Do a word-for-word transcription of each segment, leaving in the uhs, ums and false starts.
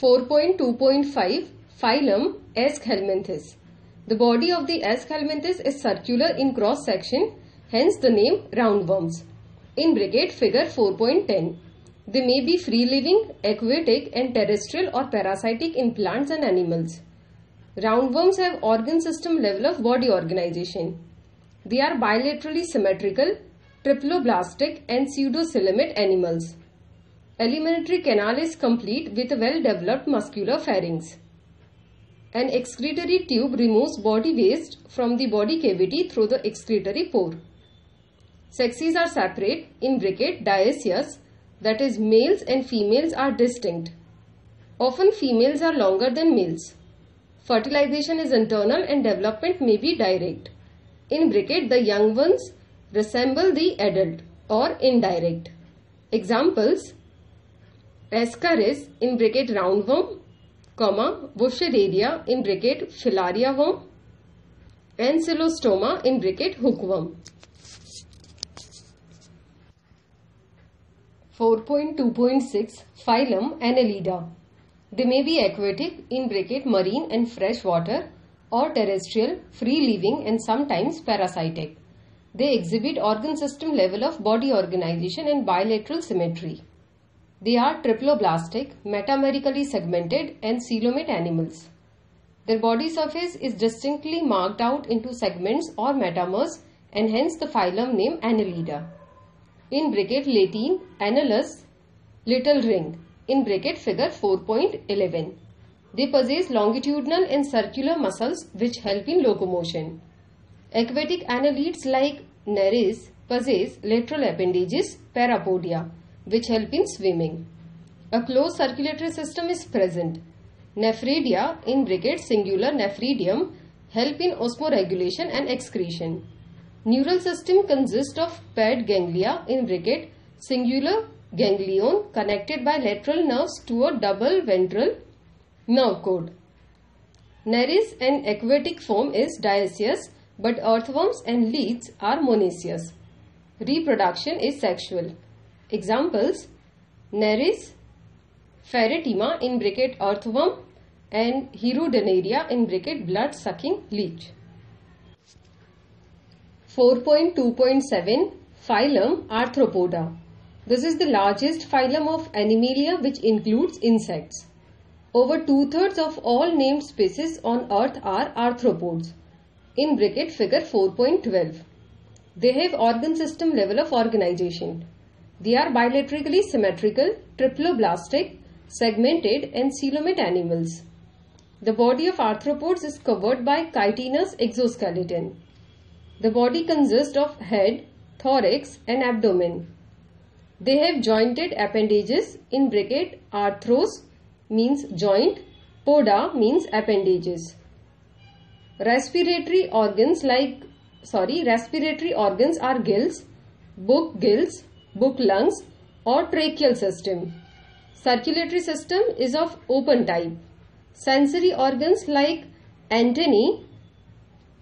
four point two point five Phylum Aschelminthes. The body of the Aschelminthes is circular in cross section, hence the name roundworms. In Brigade Figure four point ten, they may be free living, aquatic and terrestrial or parasitic in plants and animals. Roundworms have organ system level of body organization. They are bilaterally symmetrical, triploblastic and pseudocoelomate animals. Alimentary canal is complete with a well developed muscular pharynx. An excretory tube removes body waste from the body cavity through the excretory pore. Sexes are separate in bracket dioecious, that is males and females are distinct. Often females are longer than males. Fertilization is internal and development may be direct. In bracket the young ones resemble the adult or indirect. Examples: Ascaris in bracket roundworm, comma, Wucheraria in bracket filaria worm, Ancylostoma in bracket hookworm. four point two point six Phylum Annelida. They may be aquatic in bracket marine and fresh water or terrestrial, free living and sometimes parasitic. They exhibit organ system level of body organization and bilateral symmetry. They are triploblastic, metamerically segmented and coelomate animals. Their body surface is distinctly marked out into segments or metamers and hence the phylum name Annelida. In bracket Latin, Annelus, little ring, in bracket Figure four point eleven. They possess longitudinal and circular muscles which help in locomotion. Aquatic annelids like Nereis possess lateral appendages, parapodia, which help in swimming. A closed circulatory system is present. Nephridia, in bracket singular nephridium, help in osmoregulation and excretion. Neural system consists of paired ganglia, in bracket singular ganglion, connected by lateral nerves to a double ventral nerve cord. Nereis, an aquatic form, is dioecious, but earthworms and leeks are monoecious. Reproduction is sexual. Examples: Nereis, Ferritima in bracket earthworm and Herudonaria in bracket blood sucking leech. four point two point seven Phylum Arthropoda. This is the largest phylum of Animalia which includes insects. Over two thirds of all named species on earth are arthropods. In bracket Figure four point twelve. They have organ system level of organization. They are bilaterally symmetrical, triploblastic, segmented and coelomate animals. The body of arthropods is covered by chitinous exoskeleton. The body consists of head, thorax and abdomen. They have jointed appendages, in bracket arthros means joint, poda means appendages. Respiratory organs like, sorry, respiratory organs are gills, book gills, book lungs or tracheal system. Circulatory system is of open type. Sensory organs like antennae,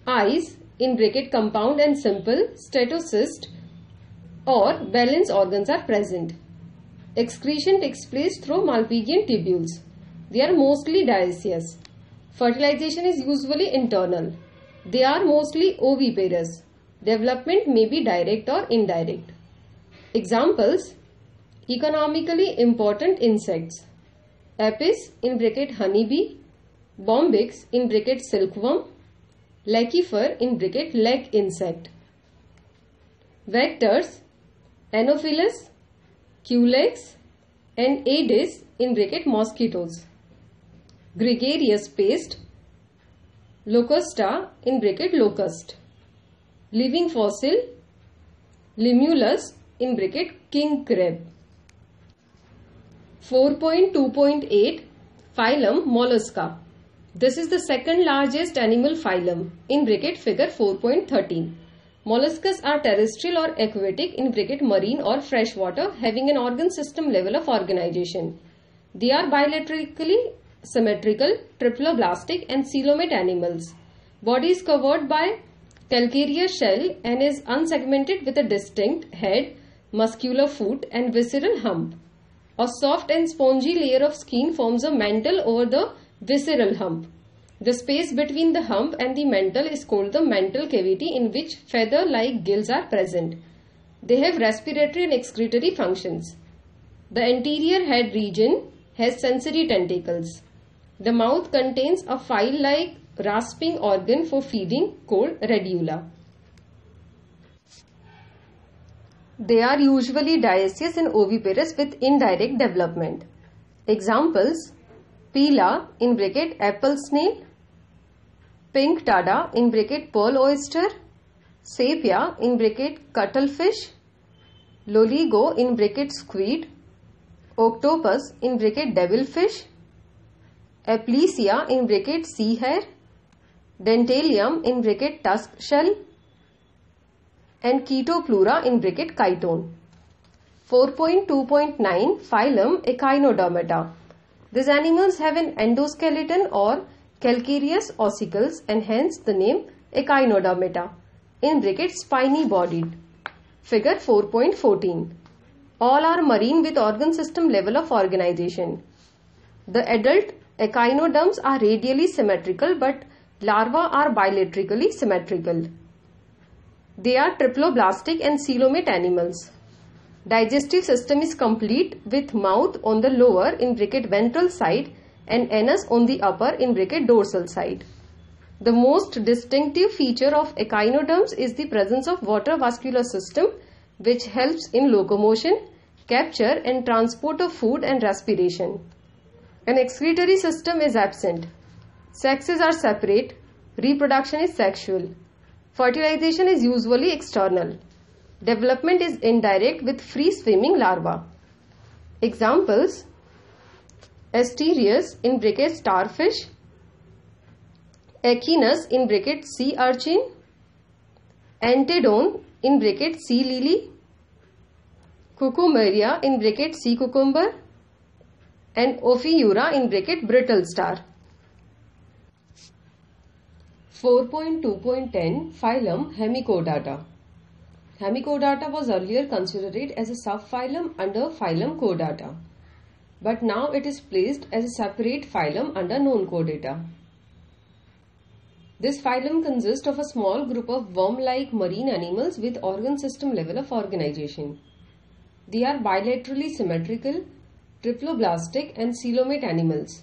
eyes, in bracket compound and simple, stetocyst or balance organs are present. Excretion takes place through Malpighian tubules. They are mostly dioecious. Fertilization is usually internal. They are mostly oviparous. Development may be direct or indirect. Examples: economically important insects, Apis in bracket honeybee, Bombyx in bracket silkworm, Lacifer in bracket leg insect. Vectors: Anopheles, Culex and Aedes in bracket mosquitoes. Gregarious pest, Locusta in bracket locust. Living fossil, Limulus in bracket king crab. four point two point eight Phylum Mollusca. This is the second largest animal phylum, in bracket Figure four point thirteen. Molluscas are terrestrial or aquatic, in bracket marine or freshwater, having an organ system level of organization. They are bilaterally symmetrical, triploblastic and coelomate animals. Body is covered by calcareous shell and is unsegmented with a distinct head, muscular foot and visceral hump. A soft and spongy layer of skin forms a mantle over the visceral hump. The space between the hump and the mantle is called the mantle cavity, in which feather-like gills are present. They have respiratory and excretory functions. The anterior head region has sensory tentacles. The mouth contains a file-like rasping organ for feeding called radula. They are usually dioecious and oviparous with indirect development. Examples: pila in bracket apple snail, pink tada in bracket pearl oyster, sepia in bracket cuttlefish, loligo in bracket squid, octopus in bracket devilfish, aplysia in bracket sea hare, dentalium in bracket tusk shell, and Chaetoplura in bracket chiton. four point two point nine Phylum Echinodermata. These animals have an endoskeleton or calcareous ossicles, and hence the name Echinodermata in bracket spiny bodied. Figure four point fourteen. All are marine with organ system level of organization. The adult echinoderms are radially symmetrical, but larvae are bilaterally symmetrical. They are triploblastic and coelomate animals. Digestive system is complete with mouth on the lower in bracket ventral side and anus on the upper in bracket dorsal side. The most distinctive feature of echinoderms is the presence of water vascular system, which helps in locomotion, capture and transport of food and respiration. An excretory system is absent. Sexes are separate. Reproduction is sexual. Fertilization is usually external. Development is indirect with free-swimming larvae. Examples: Asterias in bracket starfish, Echinus in bracket sea urchin, Antedon in bracket sea lily, Cucumaria in bracket sea cucumber, and Ophiura in bracket brittle star. four point two point ten Phylum Hemichordata. Hemichordata was earlier considered as a subphylum under phylum Chordata, but now it is placed as a separate phylum under non-Chordata. This phylum consists of a small group of worm-like marine animals with organ system level of organization. They are bilaterally symmetrical, triploblastic and coelomate animals.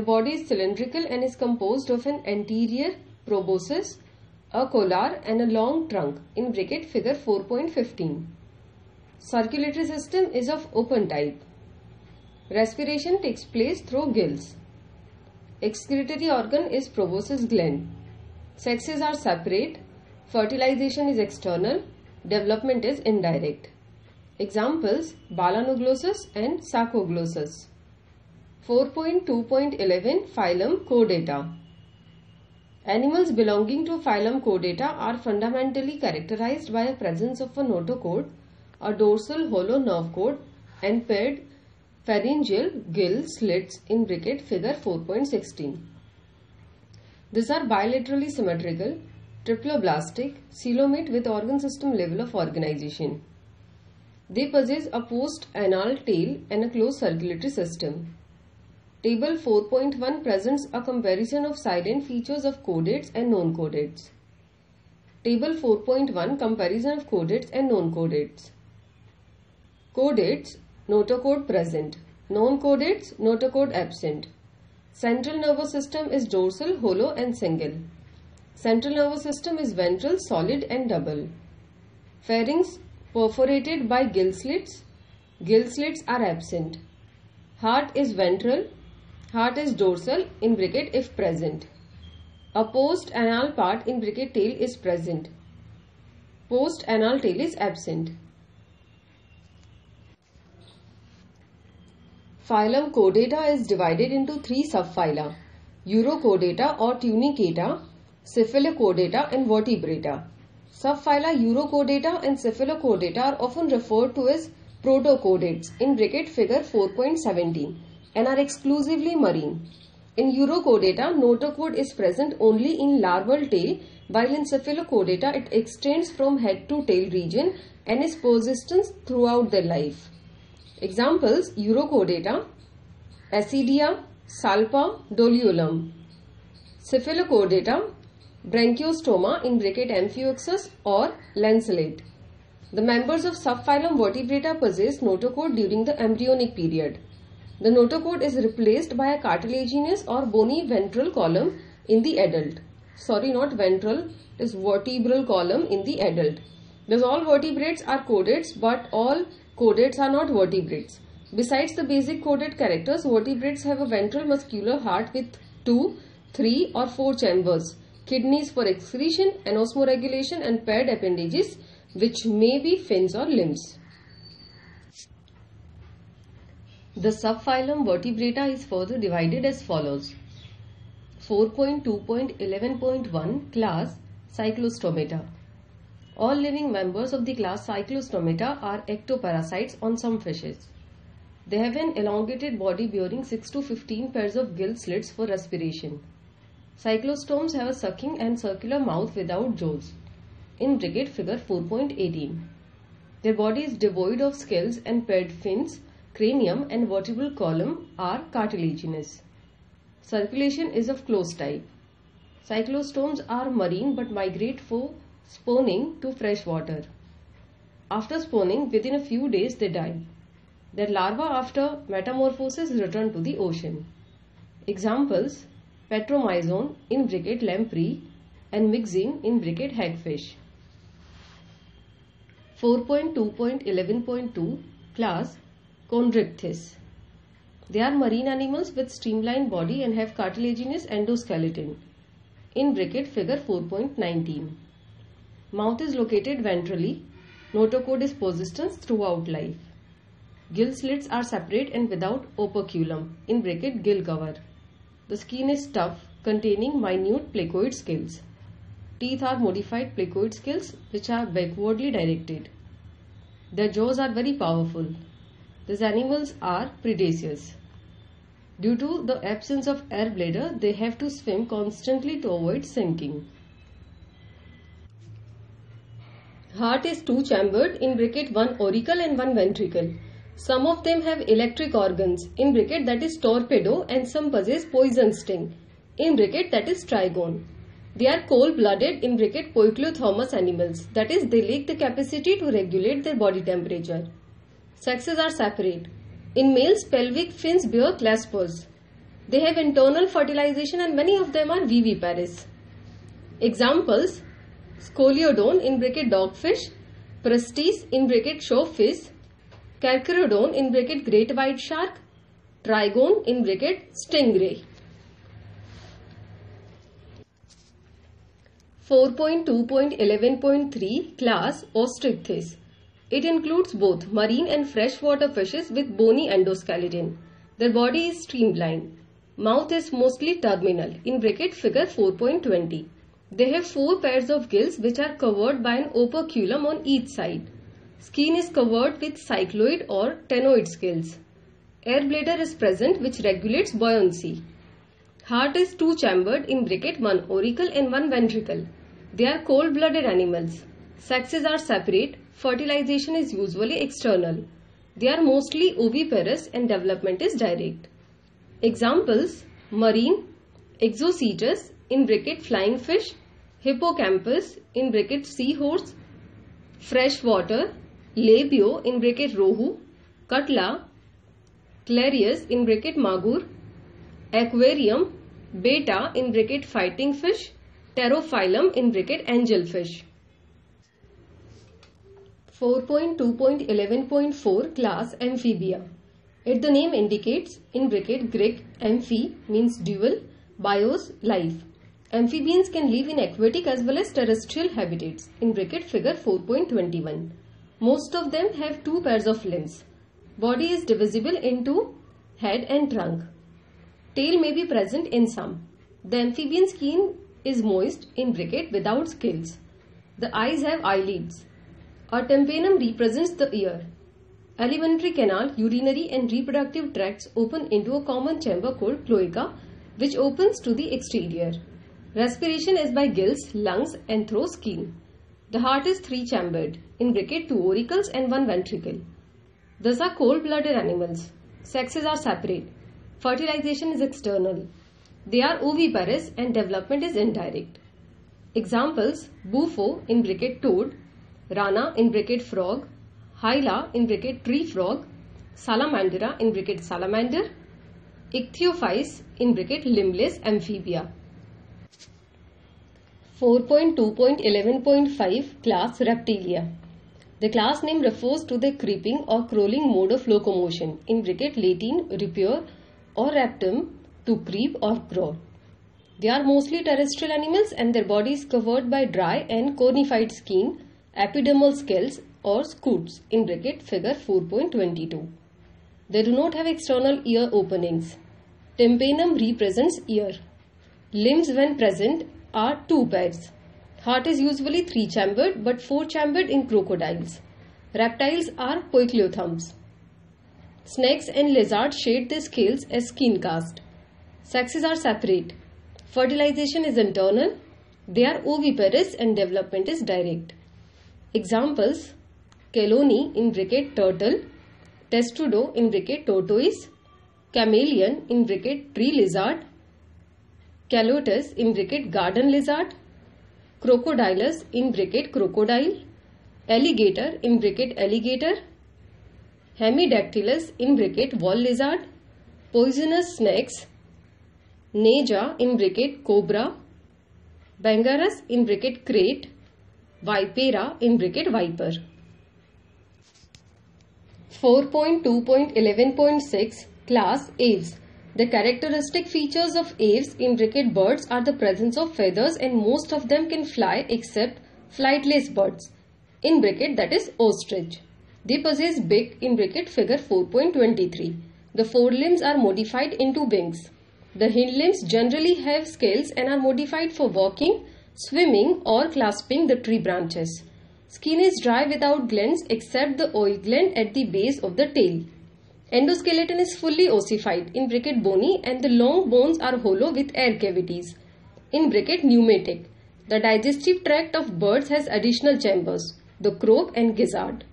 The body is cylindrical and is composed of an anterior proboscis, a collar and a long trunk in bracket figure four point fifteen. Circulatory system is of open type. Respiration takes place through gills. Excretory organ is proboscis gland. Sexes are separate. Fertilization is external. Development is indirect. Examples: Balanoglossus and Sacoglossus. four point two point eleven Phylum Chordata. Animals belonging to phylum Chordata are fundamentally characterized by a presence of a notochord, a dorsal hollow nerve cord, and paired pharyngeal gill slits in bracket figure four point sixteen. These are bilaterally symmetrical, triploblastic, coelomate with organ system level of organization. They possess a post-anal tail and a closed circulatory system. Table four point one presents a comparison of silent features of chordates and non-chordates. Table four point one Comparison of chordates and non-chordates. Chordates, notochord present. Non-chordates, notochord absent. Central nervous system is dorsal, hollow and single. Central nervous system is ventral, solid and double. Pharynx perforated by gill slits. Gill slits are absent. Heart is ventral. Heart is dorsal in bracket if present. A post-anal part in bracket tail is present. Post-anal tail is absent. Phylum Chordata is divided into three subphyla: Urochordata or Tunicata, Cephalochordata and Vertebrata. Subphyla Urochordata and Cephalochordata are often referred to as protochordates in bracket figure four point seventeen and are exclusively marine. In Urochordata, notochord is present only in larval tail, while in Cephalochordata it extends from head to tail region and is persistent throughout their life. Examples: Urochordata, Ascidia, Salpa, Doliolum. Cephalochordata, Branchiostoma in bracket Amphioxus or lanceolate. The members of subphylum Vertebrata possess notochord during the embryonic period. The notochord is replaced by a cartilaginous or bony ventral column in the adult. Sorry, not ventral, it is vertebral column in the adult. Because all vertebrates are chordates, but all chordates are not vertebrates. Besides the basic chordate characters, vertebrates have a ventral muscular heart with two, three, or four chambers, kidneys for excretion and osmoregulation, and paired appendages, which may be fins or limbs. The subphylum Vertebrata is further divided as follows. four point two point eleven point one Class Cyclostomata. All living members of the class Cyclostomata are ectoparasites on some fishes. They have an elongated body bearing six to fifteen pairs of gill slits for respiration. Cyclostomes have a sucking and circular mouth without jaws. In bracket figure four point eighteen. Their body is devoid of scales and paired fins, cranium and vertebral column are cartilaginous. Circulation is of close type. Cyclostomes are marine but migrate for spawning to fresh water. After spawning, within a few days they die. Their larvae after metamorphosis return to the ocean. Examples: Petromyzon in bracket lamprey and Myxine in bracket hagfish. four point two point eleven point two Class Chondrichthyes. They are marine animals with streamlined body and have cartilaginous endoskeleton. In bracket figure four point nineteen. Mouth is located ventrally. Notochord is persistent throughout life. Gill slits are separate and without operculum. In bracket gill cover. The skin is tough, containing minute placoid scales. Teeth are modified placoid scales which are backwardly directed. Their jaws are very powerful. These animals are predaceous. Due to the absence of air bladder, they have to swim constantly to avoid sinking. Heart is two-chambered, in bracket one auricle and one ventricle. Some of them have electric organs, in bracket that is torpedo, and some possess poison sting, in bracket that is Trigone. They are cold-blooded, in bracket poikilothermous animals, that is they lack the capacity to regulate their body temperature. Sexes are separate. In males, pelvic fins bear claspers. They have internal fertilization and many of them are viviparous. Examples: Scylliodon in bracket dogfish, Pristis in bracket showfish, Carcharodon in bracket great white shark, Trigone in bracket stingray. four point two point eleven point three Class Ostrichthyes. It includes both marine and freshwater fishes with bony endoskeleton. Their body is streamlined. Mouth is mostly terminal, in bracket figure four point twenty. They have four pairs of gills which are covered by an operculum on each side. Skin is covered with cycloid or tenoid scales. Air bladder is present which regulates buoyancy. Heart is two-chambered, in bracket one auricle and one ventricle. They are cold-blooded animals. Sexes are separate. Fertilization is usually external. They are mostly oviparous and development is direct. Examples: marine, Exocetus in bracket flying fish, Hippocampus in bracket seahorse, freshwater, Labio in bracket rohu, Cutla clarias in bracket magur, aquarium, Beta in bracket fighting fish, Pterophyllum in bracket angelfish. four point two point eleven point four Class Amphibia. As the name indicates, in bracket Greek amphi means dual, bios life. Amphibians can live in aquatic as well as terrestrial habitats, in bracket figure four point twenty-one. Most of them have two pairs of limbs. Body is divisible into head and trunk. Tail may be present in some. The amphibian skin is moist, in bracket without scales. The eyes have eyelids. Our tympanum represents the ear. Alimentary canal, urinary and reproductive tracts open into a common chamber called cloaca, which opens to the exterior. Respiration is by gills, lungs and through skin. The heart is three-chambered, in bracket two auricles and one ventricle. Thus are cold-blooded animals. Sexes are separate. Fertilization is external. They are oviparous and development is indirect. Examples: Bufo in bracket toad, Rana in bracket frog, Hyla in bracket tree frog, Salamandra in bracket salamander, Ichthyophis in bracket limbless amphibia. four point two point eleven point five Class Reptilia. The class name refers to the creeping or crawling mode of locomotion, in bracket Latin ripio or raptum, to creep or crawl. They are mostly terrestrial animals and their body is covered by dry and cornified skin, epidermal scales or scutes, in bracket figure four point twenty-two. They do not have external ear openings. Tympanum represents ear. Limbs when present are two pairs. Heart is usually three-chambered but four-chambered in crocodiles. Reptiles are poikiotherms. Snakes and lizards shade their scales as skin cast. Sexes are separate. Fertilization is internal. They are oviparous and development is direct. Examples: Kaloni in bracket turtle, Testudo in bracket tortoise, Chameleon in bracket tree lizard, Calotus in bracket garden lizard, Crocodilus in bracket crocodile, Alligator in bracket alligator, Hemidactylus in bracket wall lizard, Poisonous snakes, Naja in bracket cobra, Bangarus in bracket crate, Vipera in bracket viper. four point two point eleven point six Class Aves. The characteristic features of aves in bracket birds are the presence of feathers, and most of them can fly except flightless birds, in bracket that is ostrich. They possess beak, in bracket figure four point twenty-three. The forelimbs are modified into wings. The hind limbs generally have scales and are modified for walking, swimming or clasping the tree branches. Skin is dry without glands except the oil gland at the base of the tail. Endoskeleton is fully ossified, in bracket bony, and the long bones are hollow with air cavities, in bracket pneumatic. The digestive tract of birds has additional chambers, the croak and gizzard.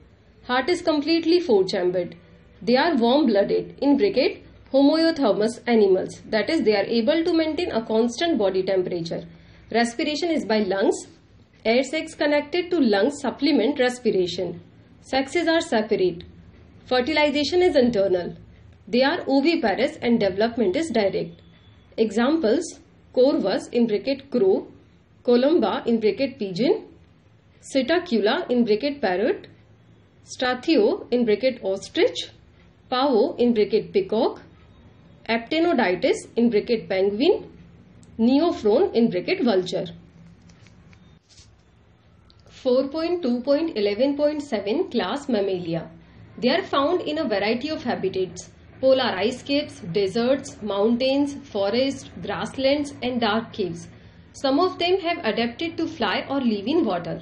Heart is completely four-chambered. They are warm-blooded, in bracket homeothermous animals, that is, they are able to maintain a constant body temperature. Respiration is by lungs. Air sacs connected to lungs supplement respiration. Sexes are separate. Fertilization is internal. They are oviparous and development is direct. Examples: Corvus in bracket crow, Columba in bracket pigeon, Cetacula in bracket parrot, Strathio in bracket ostrich, Pavo in bracket peacock, Actinoditis in bracket penguin, Neophron in bracket vulture. four point two point eleven point seven Class Mammalia. They are found in a variety of habitats: polar ice caps, deserts, mountains, forests, grasslands and dark caves. Some of them have adapted to fly or live in water.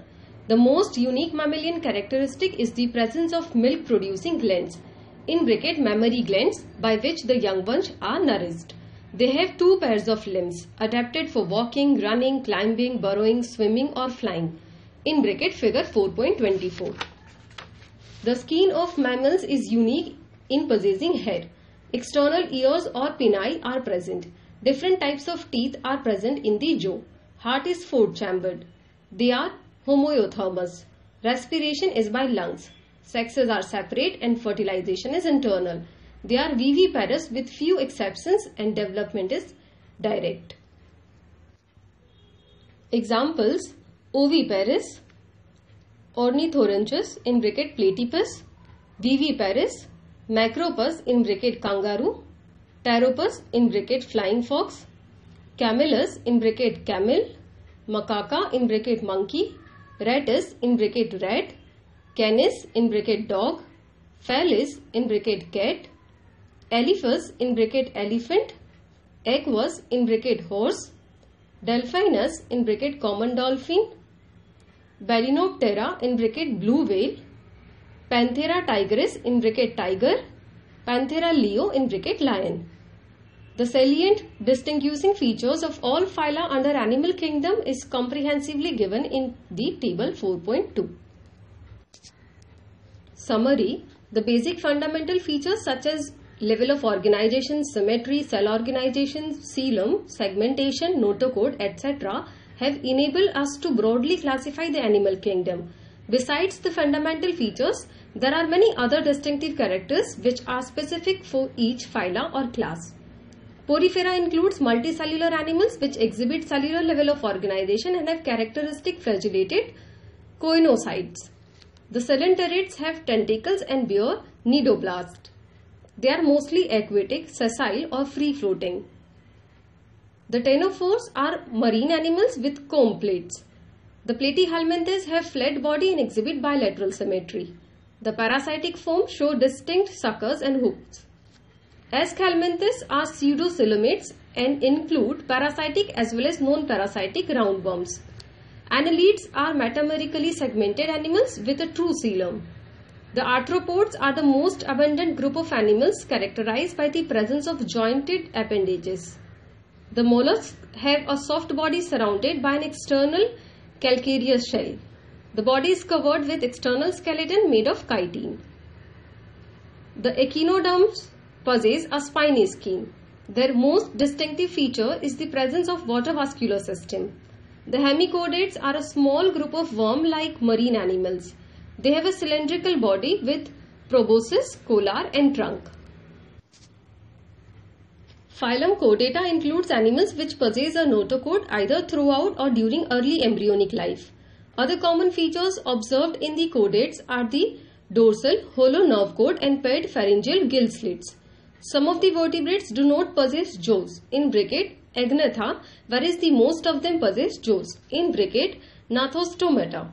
The most unique mammalian characteristic is the presence of milk producing glands, in bracket mammary glands, by which the young ones are nourished. They have two pairs of limbs adapted for walking, running, climbing, burrowing, swimming or flying, in bracket figure four point twenty-four. The skin of mammals is unique in possessing hair. External ears or pinnae are present. Different types of teeth are present in the jaw. Heart is four-chambered. They are homeothermous. Respiration is by lungs. Sexes are separate and fertilization is internal. They are viviparous with few exceptions and development is direct. Examples: Oviparous, Ornithorhynchus in bracket platypus, Viviparous, Macropus in bracket kangaroo, Pteropus in bracket flying fox, Camelus in bracket camel, Macaca in bracket monkey, Ratus in bracket rat, Canis in bracket dog, Phallis in bracket cat, Eliphas in bracket elephant, Equus in bracket horse, Delphinus in bracket common dolphin, Balinoptera in bracket blue whale, Panthera tigris in bracket tiger, Panthera leo in bracket lion. The salient distinguishing features of all phyla under animal kingdom is comprehensively given in the table four point two. Summary: The basic fundamental features such as level of organization, symmetry, cell organization, coelom, segmentation, notochord, et cetera have enabled us to broadly classify the animal kingdom. Besides the fundamental features, there are many other distinctive characters which are specific for each phyla or class. Porifera includes multicellular animals which exhibit cellular level of organization and have characteristic flagellated coenocytes. The cnidariids have tentacles and bear nidoblasts. They are mostly aquatic, sessile or free-floating. The ctenophores are marine animals with comb plates. The platyhelminthes have flat body and exhibit bilateral symmetry. The parasitic form show distinct suckers and hooks. Aschhelminthes are pseudocoelomates and include parasitic as well as non-parasitic roundworms. Annelids are metamerically segmented animals with a true coelom. The arthropods are the most abundant group of animals characterized by the presence of jointed appendages. The mollusks have a soft body surrounded by an external calcareous shell. The body is covered with external skeleton made of chitin. The echinoderms possess a spiny skin. Their most distinctive feature is the presence of water vascular system. The hemichordates are a small group of worm-like marine animals. They have a cylindrical body with proboscis, collar and trunk. Phylum Chordata includes animals which possess a notochord either throughout or during early embryonic life. Other common features observed in the chordates are the dorsal, hollow nerve cord and paired pharyngeal gill slits. Some of the vertebrates do not possess jaws, in bracket Agnatha, whereas the most of them possess jaws, in bracket Gnathostomata.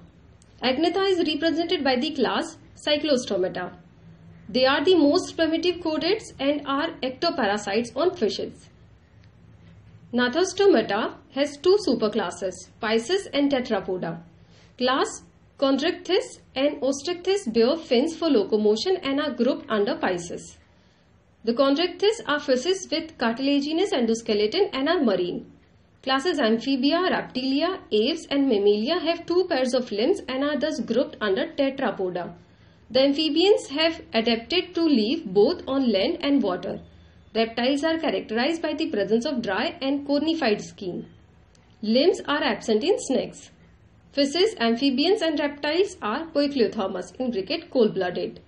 Agnatha is represented by the class Cyclostomata. They are the most primitive chordates and are ectoparasites on fishes. Gnathostomata has two superclasses, Pisces and Tetrapoda. Class Chondrichthyes and Ostrichthyes bear fins for locomotion and are grouped under Pisces. The Chondrichthyes are fishes with cartilaginous endoskeleton and are marine. Classes Amphibia, Reptilia, Aves and Mammalia have two pairs of limbs and are thus grouped under Tetrapoda. The amphibians have adapted to live both on land and water. Reptiles are characterized by the presence of dry and cornified skin. Limbs are absent in snakes. Fishes, amphibians and reptiles are poikilothymous, in bracket cold-blooded.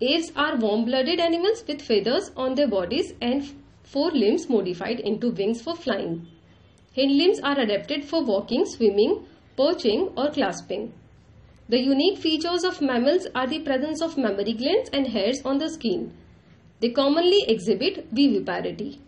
Aves are warm-blooded animals with feathers on their bodies and forelimbs modified into wings for flying. Hind limbs are adapted for walking, swimming, perching or clasping. The unique features of mammals are the presence of mammary glands and hairs on the skin. They commonly exhibit viviparity.